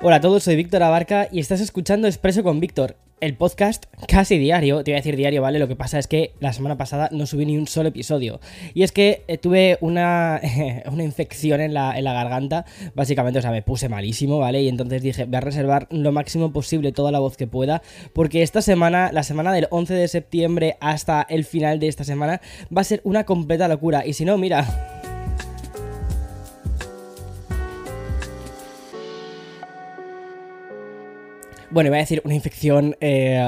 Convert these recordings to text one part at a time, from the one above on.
Hola a todos, soy Víctor Abarca y estás escuchando Expreso con Víctor, el podcast casi diario. Te iba a decir diario, ¿vale? Lo que pasa es que la semana pasada no subí ni un solo episodio. Y es que tuve una infección en la garganta, básicamente, o sea, me puse malísimo, ¿vale? Y entonces dije, voy a reservar lo máximo posible toda la voz que pueda, porque esta semana, la semana del 11 de septiembre hasta el final de esta semana, va a ser una completa locura. Y si no, mira... Bueno, iba a decir una infección en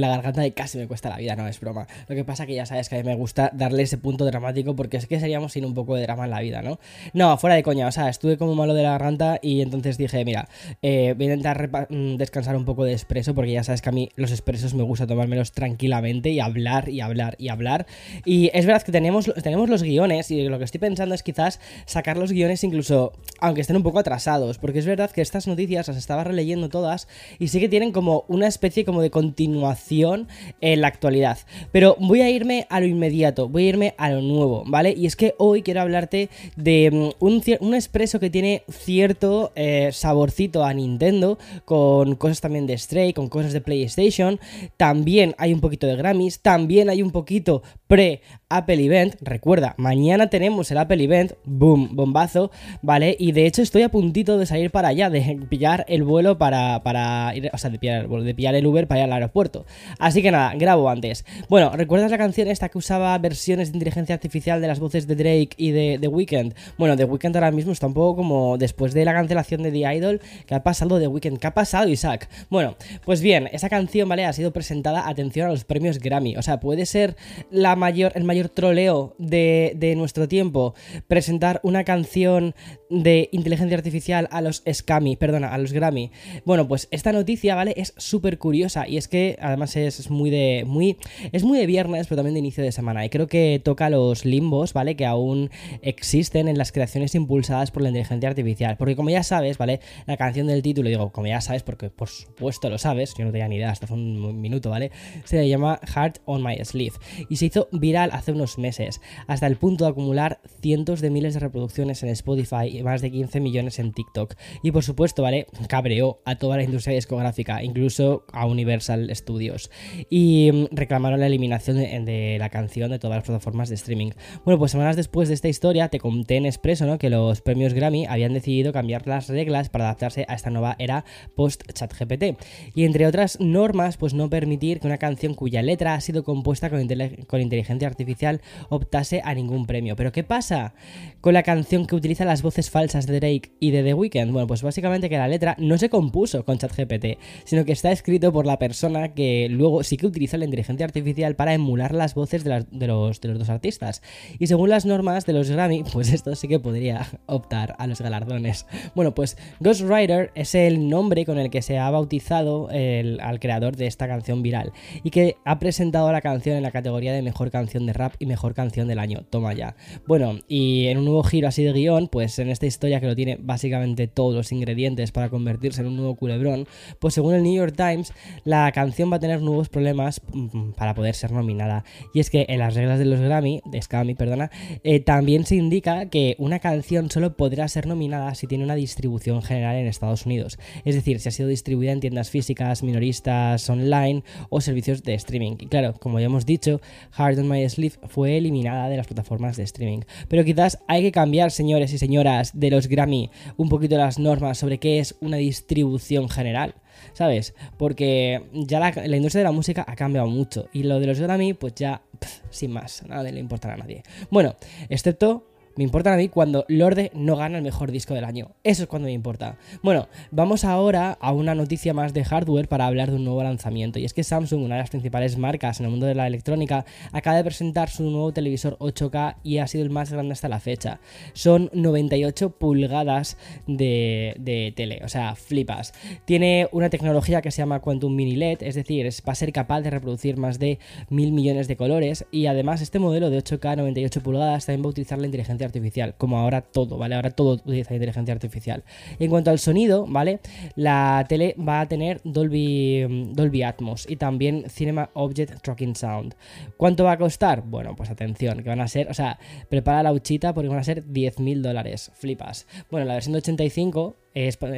la garganta que casi me cuesta la vida, no, es broma. Lo que pasa que ya sabes que a mí me gusta darle ese punto dramático porque es que seríamos sin un poco de drama en la vida, ¿no? No, fuera de coña, o sea, estuve como malo de la garganta y entonces dije, mira, voy a intentar descansar un poco de expreso porque ya sabes que a mí los expresos me gusta tomármelos tranquilamente y hablar y hablar y hablar. Y es verdad que tenemos los guiones y lo que estoy pensando es quizás sacar los guiones incluso, aunque estén un poco atrasados, porque es verdad que estas noticias las estaba releyendo todas y sí que tienen como una especie como de continuación en la actualidad, pero voy a irme a lo inmediato, voy a irme a lo nuevo, ¿vale? Y es que hoy quiero hablarte de un expreso que tiene cierto saborcito a Nintendo, con cosas también de Stray, con cosas de PlayStation, también hay un poquito de Grammys, también hay un poquito pre-Apple Event. Recuerda, mañana tenemos el Apple Event, boom, bombazo, ¿vale? Y de hecho estoy a puntito de salir para allá, de pillar el vuelo para ir, o sea, de pillar el Uber para ir al aeropuerto. Así que nada, grabo antes. Bueno, ¿recuerdas la canción esta que usaba versiones de inteligencia artificial de las voces de Drake y de The Weeknd? Bueno, The Weeknd ahora mismo está un poco como después de la cancelación de The Idol. ¿Qué ha pasado The Weeknd? ¿Qué ha pasado, Isaac? Bueno, pues bien, esa canción, ¿vale? Ha sido presentada, atención, a los premios Grammy. O sea, puede ser el mayor troleo de nuestro tiempo presentar una canción de inteligencia artificial a los Grammy. Bueno, pues esta noticia, ¿vale? Es súper curiosa y es que además es muy de viernes, pero también de inicio de semana, y creo que toca los limbos, ¿vale? Que aún existen en las creaciones impulsadas por la inteligencia artificial, porque como ya sabes, ¿vale? La canción del título, digo, como ya sabes, porque por supuesto lo sabes, yo no tenía ni idea hasta hace un minuto, ¿vale? Se llama Heart on my sleeve y se hizo viral hace unos meses, hasta el punto de acumular cientos de miles de reproducciones en Spotify y más de 15 millones en TikTok, y por supuesto, ¿vale? Cabreó a toda la industria discográfica, incluso a Universal Studios, y reclamaron la eliminación de la canción de todas las plataformas de streaming. Bueno, pues semanas después de esta historia te conté en Expreso, ¿no?, que los premios Grammy habían decidido cambiar las reglas para adaptarse a esta nueva era post-ChatGPT y, entre otras normas, pues no permitir que una canción cuya letra ha sido compuesta con inteligencia artificial optase a ningún premio. ¿Pero qué pasa con la canción que utiliza las voces falsas de Drake y de The Weeknd? Bueno, pues básicamente que la letra no se compuso con ChatGPT, sino que está escrito por la persona que luego sí que utiliza la inteligencia artificial para emular las voces de los dos artistas. Y según las normas de los Grammy, pues esto sí que podría optar a los galardones. Bueno, pues Ghostwriter es el nombre con el que se ha bautizado al creador de esta canción viral, y que ha presentado la canción en la categoría de mejor canción de rap y mejor canción del año. Toma ya. Bueno, y en un nuevo giro así de guión, pues en esta historia que lo tiene básicamente todos los ingredientes para convertirse en un nuevo culebrón, pues según el New York Times, la canción va a tener nuevos problemas para poder ser nominada. Y es que en las reglas de los Grammy, también se indica que una canción solo podrá ser nominada si tiene una distribución general en Estados Unidos. Es decir, si ha sido distribuida en tiendas físicas, minoristas, online o servicios de streaming. Y claro, como ya hemos dicho, Heart on My Sleeve fue eliminada de las plataformas de streaming. Pero quizás hay que cambiar, señores y señoras de los Grammy, un poquito las normas sobre qué es una distribución general, ¿sabes? Porque ya la industria de la música ha cambiado mucho, y lo de los Grammy, pues ya, sin más, nada le importa a nadie. Bueno, excepto me importan a mí cuando Lorde no gana el mejor disco del año. Eso es cuando me importa. Bueno, vamos ahora a una noticia más de hardware para hablar de un nuevo lanzamiento. Y es que Samsung, una de las principales marcas en el mundo de la electrónica, acaba de presentar su nuevo televisor 8K y ha sido el más grande hasta la fecha. Son 98 pulgadas de tele, o sea, flipas. Tiene una tecnología que se llama Quantum Mini LED, es decir, va a ser capaz de reproducir más de 1.000 millones de colores, y además este modelo de 8K 98 pulgadas también va a utilizar la inteligencia artificial, como ahora todo, ¿vale? Ahora todo utiliza inteligencia artificial. En cuanto al sonido, ¿vale? La tele va a tener Dolby Atmos y también Cinema Object Tracking Sound. ¿Cuánto va a costar? Bueno, pues atención, que van a ser, o sea, prepara la huchita porque van a ser $10.000, flipas. Bueno, la versión de 85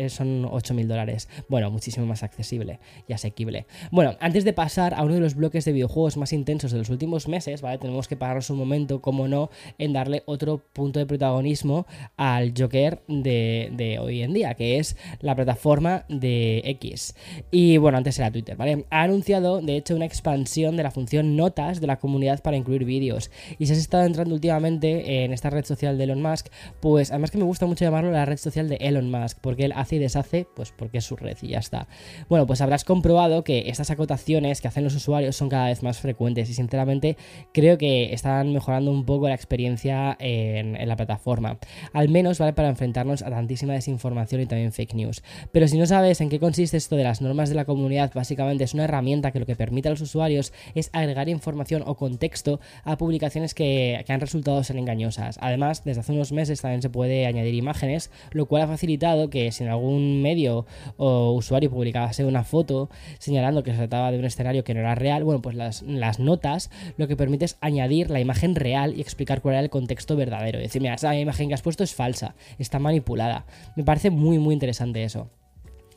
Son $8.000. Bueno, muchísimo más accesible y asequible. Bueno, antes de pasar a uno de los bloques de videojuegos más intensos de los últimos meses, ¿vale? Tenemos que pararnos un momento, como no, en darle otro punto de protagonismo al Joker de hoy en día, que es la plataforma de X. Y bueno, antes era Twitter, ¿vale? Ha anunciado, de hecho, una expansión de la función Notas de la comunidad para incluir vídeos. Y si has estado entrando últimamente en esta red social de Elon Musk, pues además que me gusta mucho llamarlo la red social de Elon Musk, porque él hace y deshace, pues porque es su red y ya está. Bueno, pues habrás comprobado que estas acotaciones que hacen los usuarios son cada vez más frecuentes y sinceramente creo que están mejorando un poco la experiencia en la plataforma. Al menos, ¿vale? Para enfrentarnos a tantísima desinformación y también fake news. Pero si no sabes en qué consiste esto de las normas de la comunidad, básicamente es una herramienta que lo que permite a los usuarios es agregar información o contexto a publicaciones que han resultado ser engañosas. Además, desde hace unos meses también se puede añadir imágenes, lo cual ha facilitado que si en algún medio o usuario publicase una foto señalando que se trataba de un escenario que no era real, bueno, pues las notas lo que permite es añadir la imagen real y explicar cuál era el contexto verdadero. Es decir, mira, esa imagen que has puesto es falsa, está manipulada. Me parece muy, muy interesante eso.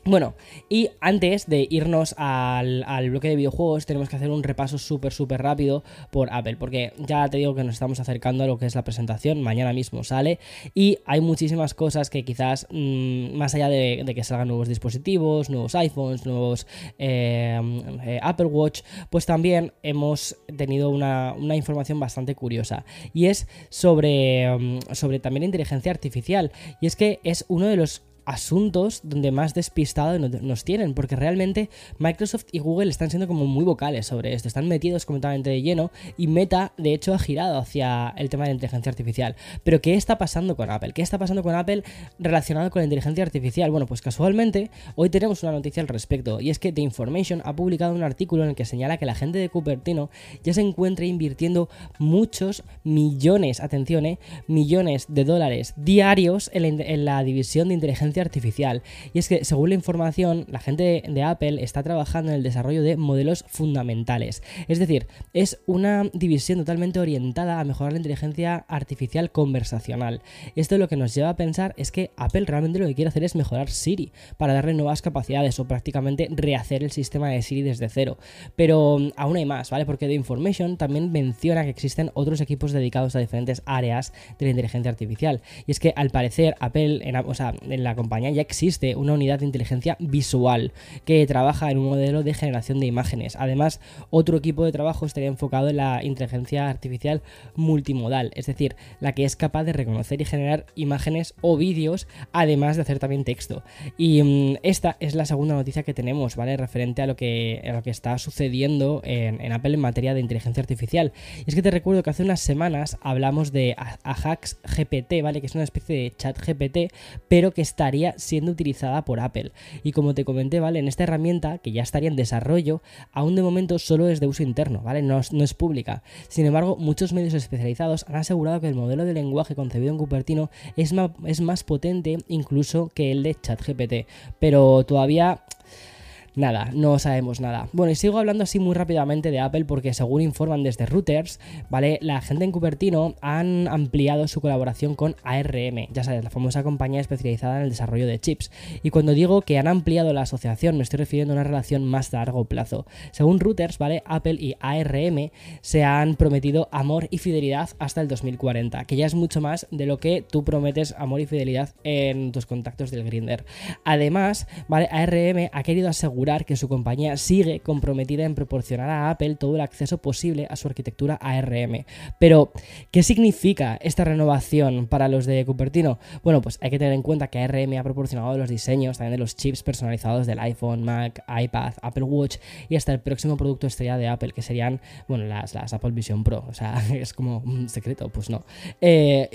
Bueno, y antes de irnos al bloque de videojuegos, tenemos que hacer un repaso súper rápido por Apple, porque ya te digo que nos estamos acercando a lo que es la presentación, mañana mismo sale, y hay muchísimas cosas que quizás, más allá de que salgan nuevos dispositivos, nuevos iPhones, nuevos Apple Watch, pues también hemos tenido una información bastante curiosa, y es sobre también inteligencia artificial, y es que es uno de los asuntos donde más despistado nos tienen, porque realmente Microsoft y Google están siendo como muy vocales sobre esto, están metidos completamente de lleno y Meta, de hecho, ha girado hacia el tema de la inteligencia artificial. Pero ¿qué está pasando con Apple? ¿Qué está pasando con Apple relacionado con la inteligencia artificial? Bueno, pues casualmente hoy tenemos una noticia al respecto, y es que The Information ha publicado un artículo en el que señala que la gente de Cupertino ya se encuentra invirtiendo muchos millones, atención, millones de dólares diarios en la división de inteligencia artificial. Y es que, según la información, la gente de Apple está trabajando en el desarrollo de modelos fundamentales. Es decir, es una división totalmente orientada a mejorar la inteligencia artificial conversacional. Esto lo que nos lleva a pensar es que Apple realmente lo que quiere hacer es mejorar Siri para darle nuevas capacidades o prácticamente rehacer el sistema de Siri desde cero. Pero aún hay más, ¿vale? Porque The Information también menciona que existen otros equipos dedicados a diferentes áreas de la inteligencia artificial. Y es que, al parecer, Apple, en la compañía ya existe una unidad de inteligencia visual que trabaja en un modelo de generación de imágenes. Además, otro equipo de trabajo estaría enfocado en la inteligencia artificial multimodal, es decir, la que es capaz de reconocer y generar imágenes o vídeos, además de hacer también texto. Y esta es la segunda noticia que tenemos, ¿vale? Referente a lo que está sucediendo en Apple en materia de inteligencia artificial. Y es que te recuerdo que hace unas semanas hablamos de Ajax GPT, ¿vale? Que es una especie de chat GPT, pero que está siendo utilizada por Apple. Y como te comenté, ¿vale? En esta herramienta, que ya estaría en desarrollo, aún de momento solo es de uso interno, ¿vale? No es pública. Sin embargo, muchos medios especializados han asegurado que el modelo de lenguaje concebido en Cupertino es más potente incluso que el de ChatGPT. Pero todavía nada, no sabemos nada. Bueno, y sigo hablando así muy rápidamente de Apple porque, según informan desde Reuters, ¿vale? La gente en Cupertino han ampliado su colaboración con ARM, ya sabes, la famosa compañía especializada en el desarrollo de chips. Y cuando digo que han ampliado la asociación, me estoy refiriendo a una relación más a largo plazo. Según Reuters, ¿vale? Apple y ARM se han prometido amor y fidelidad hasta el 2040, que ya es mucho más de lo que tú prometes amor y fidelidad en tus contactos del Grindr. Además, ¿vale? ARM ha querido asegurar que su compañía sigue comprometida en proporcionar a Apple todo el acceso posible a su arquitectura ARM. Pero, ¿qué significa esta renovación para los de Cupertino? Bueno, pues hay que tener en cuenta que ARM ha proporcionado los diseños también de los chips personalizados del iPhone, Mac, iPad, Apple Watch y hasta el próximo producto estrella de Apple, que serían, bueno, las Apple Vision Pro. O sea, es como un secreto, pues no.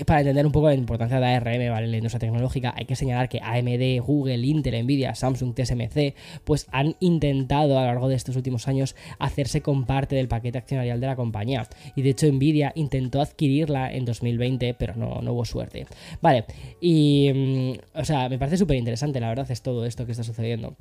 Para entender un poco la importancia de ARM, ¿vale? En la industria tecnológica, hay que señalar que AMD, Google, Intel, NVIDIA, Samsung, TSMC, pues han intentado a lo largo de estos últimos años hacerse con parte del paquete accionarial de la compañía, y de hecho Nvidia intentó adquirirla en 2020, pero no hubo suerte, ¿vale? Y o sea, me parece súper interesante, la verdad, es todo esto que está sucediendo.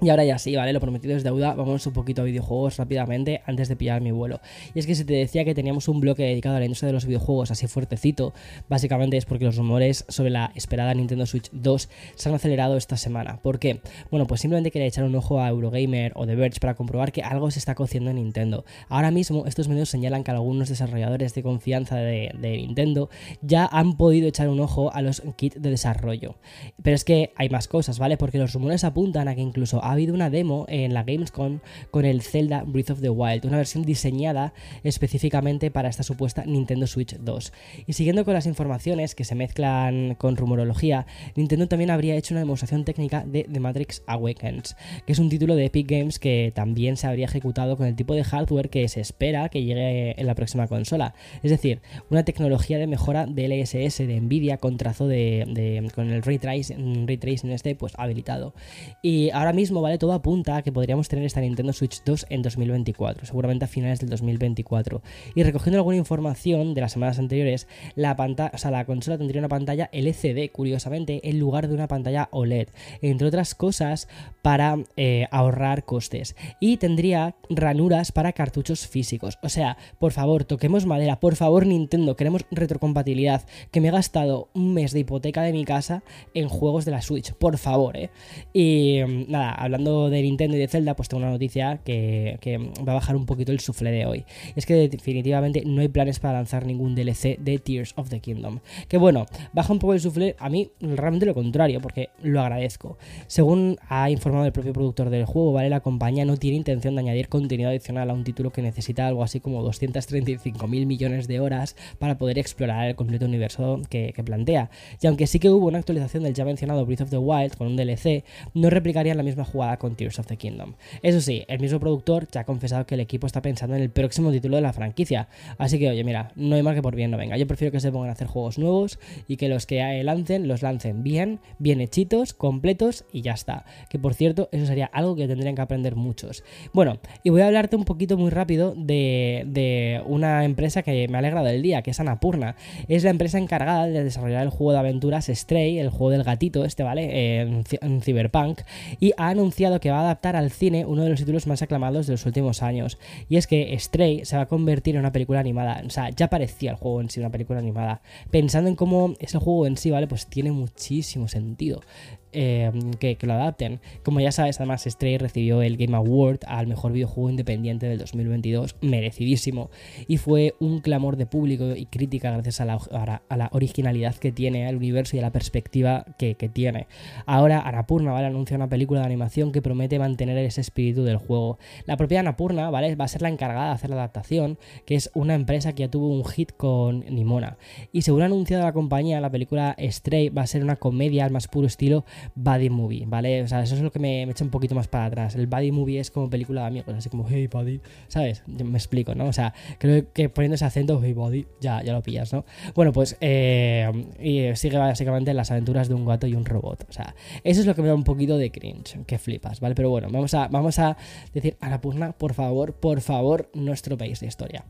Y ahora ya sí, ¿vale? Lo prometido es deuda, vamos un poquito a videojuegos rápidamente antes de pillar mi vuelo. Y es que si te decía que teníamos un bloque dedicado a la industria de los videojuegos así fuertecito, básicamente es porque los rumores sobre la esperada Nintendo Switch 2 se han acelerado esta semana. ¿Por qué? Bueno, pues simplemente quería echar un ojo a Eurogamer o The Verge para comprobar que algo se está cociendo en Nintendo. Ahora mismo estos medios señalan que algunos desarrolladores de confianza de Nintendo ya han podido echar un ojo a los kits de desarrollo. Pero es que hay más cosas, ¿vale? Porque los rumores apuntan a que incluso ha habido una demo en la Gamescom con el Zelda Breath of the Wild, una versión diseñada específicamente para esta supuesta Nintendo Switch 2. Y siguiendo con las informaciones que se mezclan con rumorología, Nintendo también habría hecho una demostración técnica de The Matrix Awakens, que es un título de Epic Games que también se habría ejecutado con el tipo de hardware que se espera que llegue en la próxima consola. Es decir, una tecnología de mejora de DLSS de NVIDIA con trazo con el Ray Tracing pues habilitado. Y ahora mismo, ¿vale? Todo apunta a que podríamos tener esta Nintendo Switch 2 en 2024, seguramente a finales del 2024. Y recogiendo alguna información de las semanas anteriores, la consola tendría una pantalla LCD, curiosamente, en lugar de una pantalla OLED, entre otras cosas para ahorrar costes. Y tendría ranuras para cartuchos físicos. O sea, por favor, toquemos madera, por favor, Nintendo, queremos retrocompatibilidad, que me he gastado un mes de hipoteca de mi casa en juegos de la Switch, por favor, ¿eh? Y nada, hablando de Nintendo y de Zelda, pues tengo una noticia que va a bajar un poquito el suflé de hoy. Es que definitivamente no hay planes para lanzar ningún DLC de Tears of the Kingdom. Que bueno, baja un poco el suflé, a mí realmente lo contrario, porque lo agradezco. Según ha informado el propio productor del juego, ¿vale? La compañía no tiene intención de añadir contenido adicional a un título que necesita algo así como 235.000 millones de horas para poder explorar el completo universo que plantea. Y aunque sí que hubo una actualización del ya mencionado Breath of the Wild con un DLC, no replicarían la misma jugada con Tears of the Kingdom. Eso sí, el mismo productor ya ha confesado que el equipo está pensando en el próximo título de la franquicia. Así que, oye, mira, no hay mal que por bien no venga. Yo prefiero que se pongan a hacer juegos nuevos y que los que lancen, los lancen bien, bien hechitos, completos y ya está. Que, por cierto, eso sería algo que tendrían que aprender muchos. Bueno, y voy a hablarte un poquito muy rápido de una empresa que me ha alegrado el día, que es Anapurna. Es la empresa encargada de desarrollar el juego de aventuras Stray, el juego del gatito este, ¿vale? En Cyberpunk, y ha anunciado que va a adaptar al cine uno de los títulos más aclamados de los últimos años. Y es que Stray se va a convertir en una película animada. O sea, ya parecía el juego en sí una película animada. Pensando en cómo es el juego en sí, ¿vale? Pues tiene muchísimo sentido que lo adapten. Como ya sabes, además Stray recibió el Game Award al mejor videojuego independiente del 2022, merecidísimo, y fue un clamor de público y crítica gracias a la originalidad que tiene, al universo y a la perspectiva que tiene. Ahora Anapurna, ¿vale?, anuncia una película de animación que promete mantener ese espíritu del juego. La propia Anapurna, ¿vale?, va a ser la encargada de hacer la adaptación, que es una empresa que ya tuvo un hit con Nimona. Y según ha anunciado la compañía, la película Stray va a ser una comedia al más puro estilo buddy movie, ¿vale? O sea, eso es lo que me echa un poquito más para atrás. El buddy movie es como película de amigos, así como hey buddy, ¿sabes? Yo me explico, ¿no? O sea, creo que poniendo ese acento hey buddy, ya lo pillas, ¿no? Bueno, pues y sigue básicamente las aventuras de un gato y un robot. O sea, eso es lo que me da un poquito de cringe, que flipas, ¿vale? Pero bueno, vamos a decir a la pugna, por favor, no estropeéis la historia.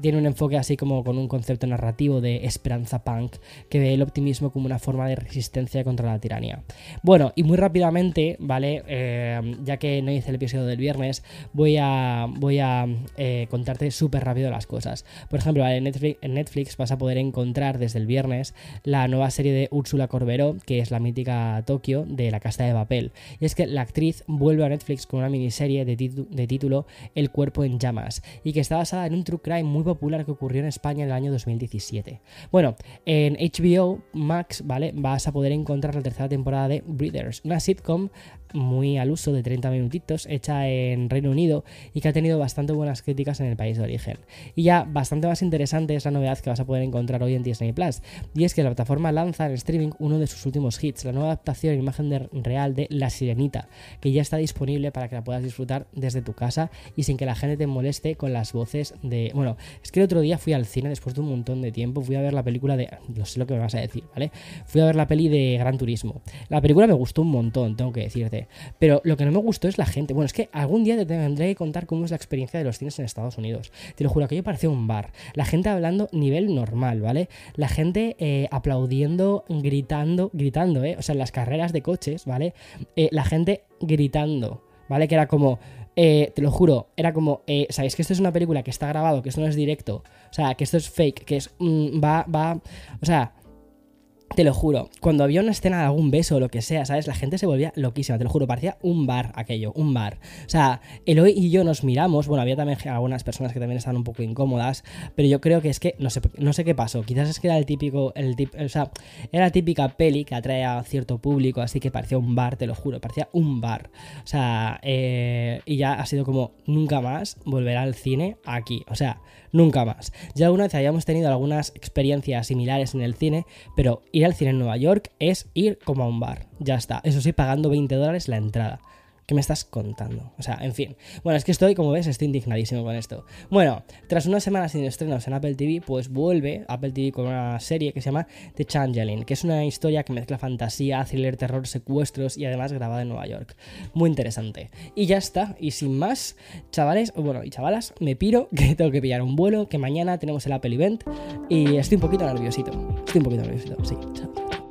Tiene un enfoque así como con un concepto narrativo de esperanza punk que ve el optimismo como una forma de resistencia contra la tiranía. Bueno, y muy rápidamente, ¿vale? Ya que no hice el episodio del viernes, voy a contarte súper rápido las cosas. Por ejemplo, ¿vale? En Netflix vas a poder encontrar desde el viernes la nueva serie de Úrsula Corberó, que es la mítica Tokio de La Casa de Papel. Y es que la actriz vuelve a Netflix con una miniserie de título El Cuerpo en Llamas, y que está basada en un true crime muy popular que ocurrió en España en el año 2017. Bueno, en HBO Max, ¿vale?, vas a poder encontrar la tercera temporada de Breeders, una sitcom muy al uso de 30 minutitos hecha en Reino Unido y que ha tenido bastante buenas críticas en el país de origen. Y ya bastante más interesante es la novedad que vas a poder encontrar hoy en Disney Plus, y es que la plataforma lanza en streaming uno de sus últimos hits, la nueva adaptación en imagen real de La Sirenita, que ya está disponible para que la puedas disfrutar desde tu casa y sin que la gente te moleste con las voces de... Bueno, es que el otro día fui al cine después de un montón de tiempo, fui a ver la película de... No sé lo que me vas a decir, ¿vale? Fui a ver la peli de Gran Turismo. La película me gustó un montón, tengo que decirte, pero lo que no me gustó es la gente. Bueno, es que algún día te tendré que contar cómo es la experiencia de los cines en Estados Unidos. Te lo juro, aquello parecía un bar. La gente hablando nivel normal, ¿vale? La gente aplaudiendo, gritando, ¿eh? O sea, en las carreras de coches, ¿vale? La gente gritando. ¿vale? Que era como, te lo juro, era como, ¿sabéis que esto es una película que está grabado, que esto no es directo? O sea, que esto es fake, que es, o sea, te lo juro, cuando había una escena de algún beso o lo que sea, ¿sabes? La gente se volvía loquísima, te lo juro, parecía un bar aquello, un bar. O sea, Eloy y yo nos miramos, bueno, había también algunas personas que también estaban un poco incómodas, pero yo creo que es que, no sé qué pasó, quizás es que era o sea, era la típica peli que atrae a cierto público, así que parecía un bar, te lo juro, parecía un bar. O sea, y ya ha sido como, nunca más volverá al cine aquí, o sea, nunca más. Ya alguna vez habíamos tenido algunas experiencias similares en el cine, pero ir al cine en Nueva York es ir como a un bar, ya está. Eso sí, pagando $20 la entrada. ¿Qué me estás contando? O sea, en fin. Bueno, es que estoy, como ves, estoy indignadísimo con esto. Bueno, tras unas semanas sin estrenos en Apple TV, pues vuelve Apple TV con una serie que se llama The Changeling, que es una historia que mezcla fantasía, thriller, terror, secuestros y además grabada en Nueva York. Muy interesante. Y ya está. Y sin más, chavales, bueno, y chavalas, me piro, que tengo que pillar un vuelo, que mañana tenemos el Apple Event y estoy un poquito nerviosito. Sí, chao.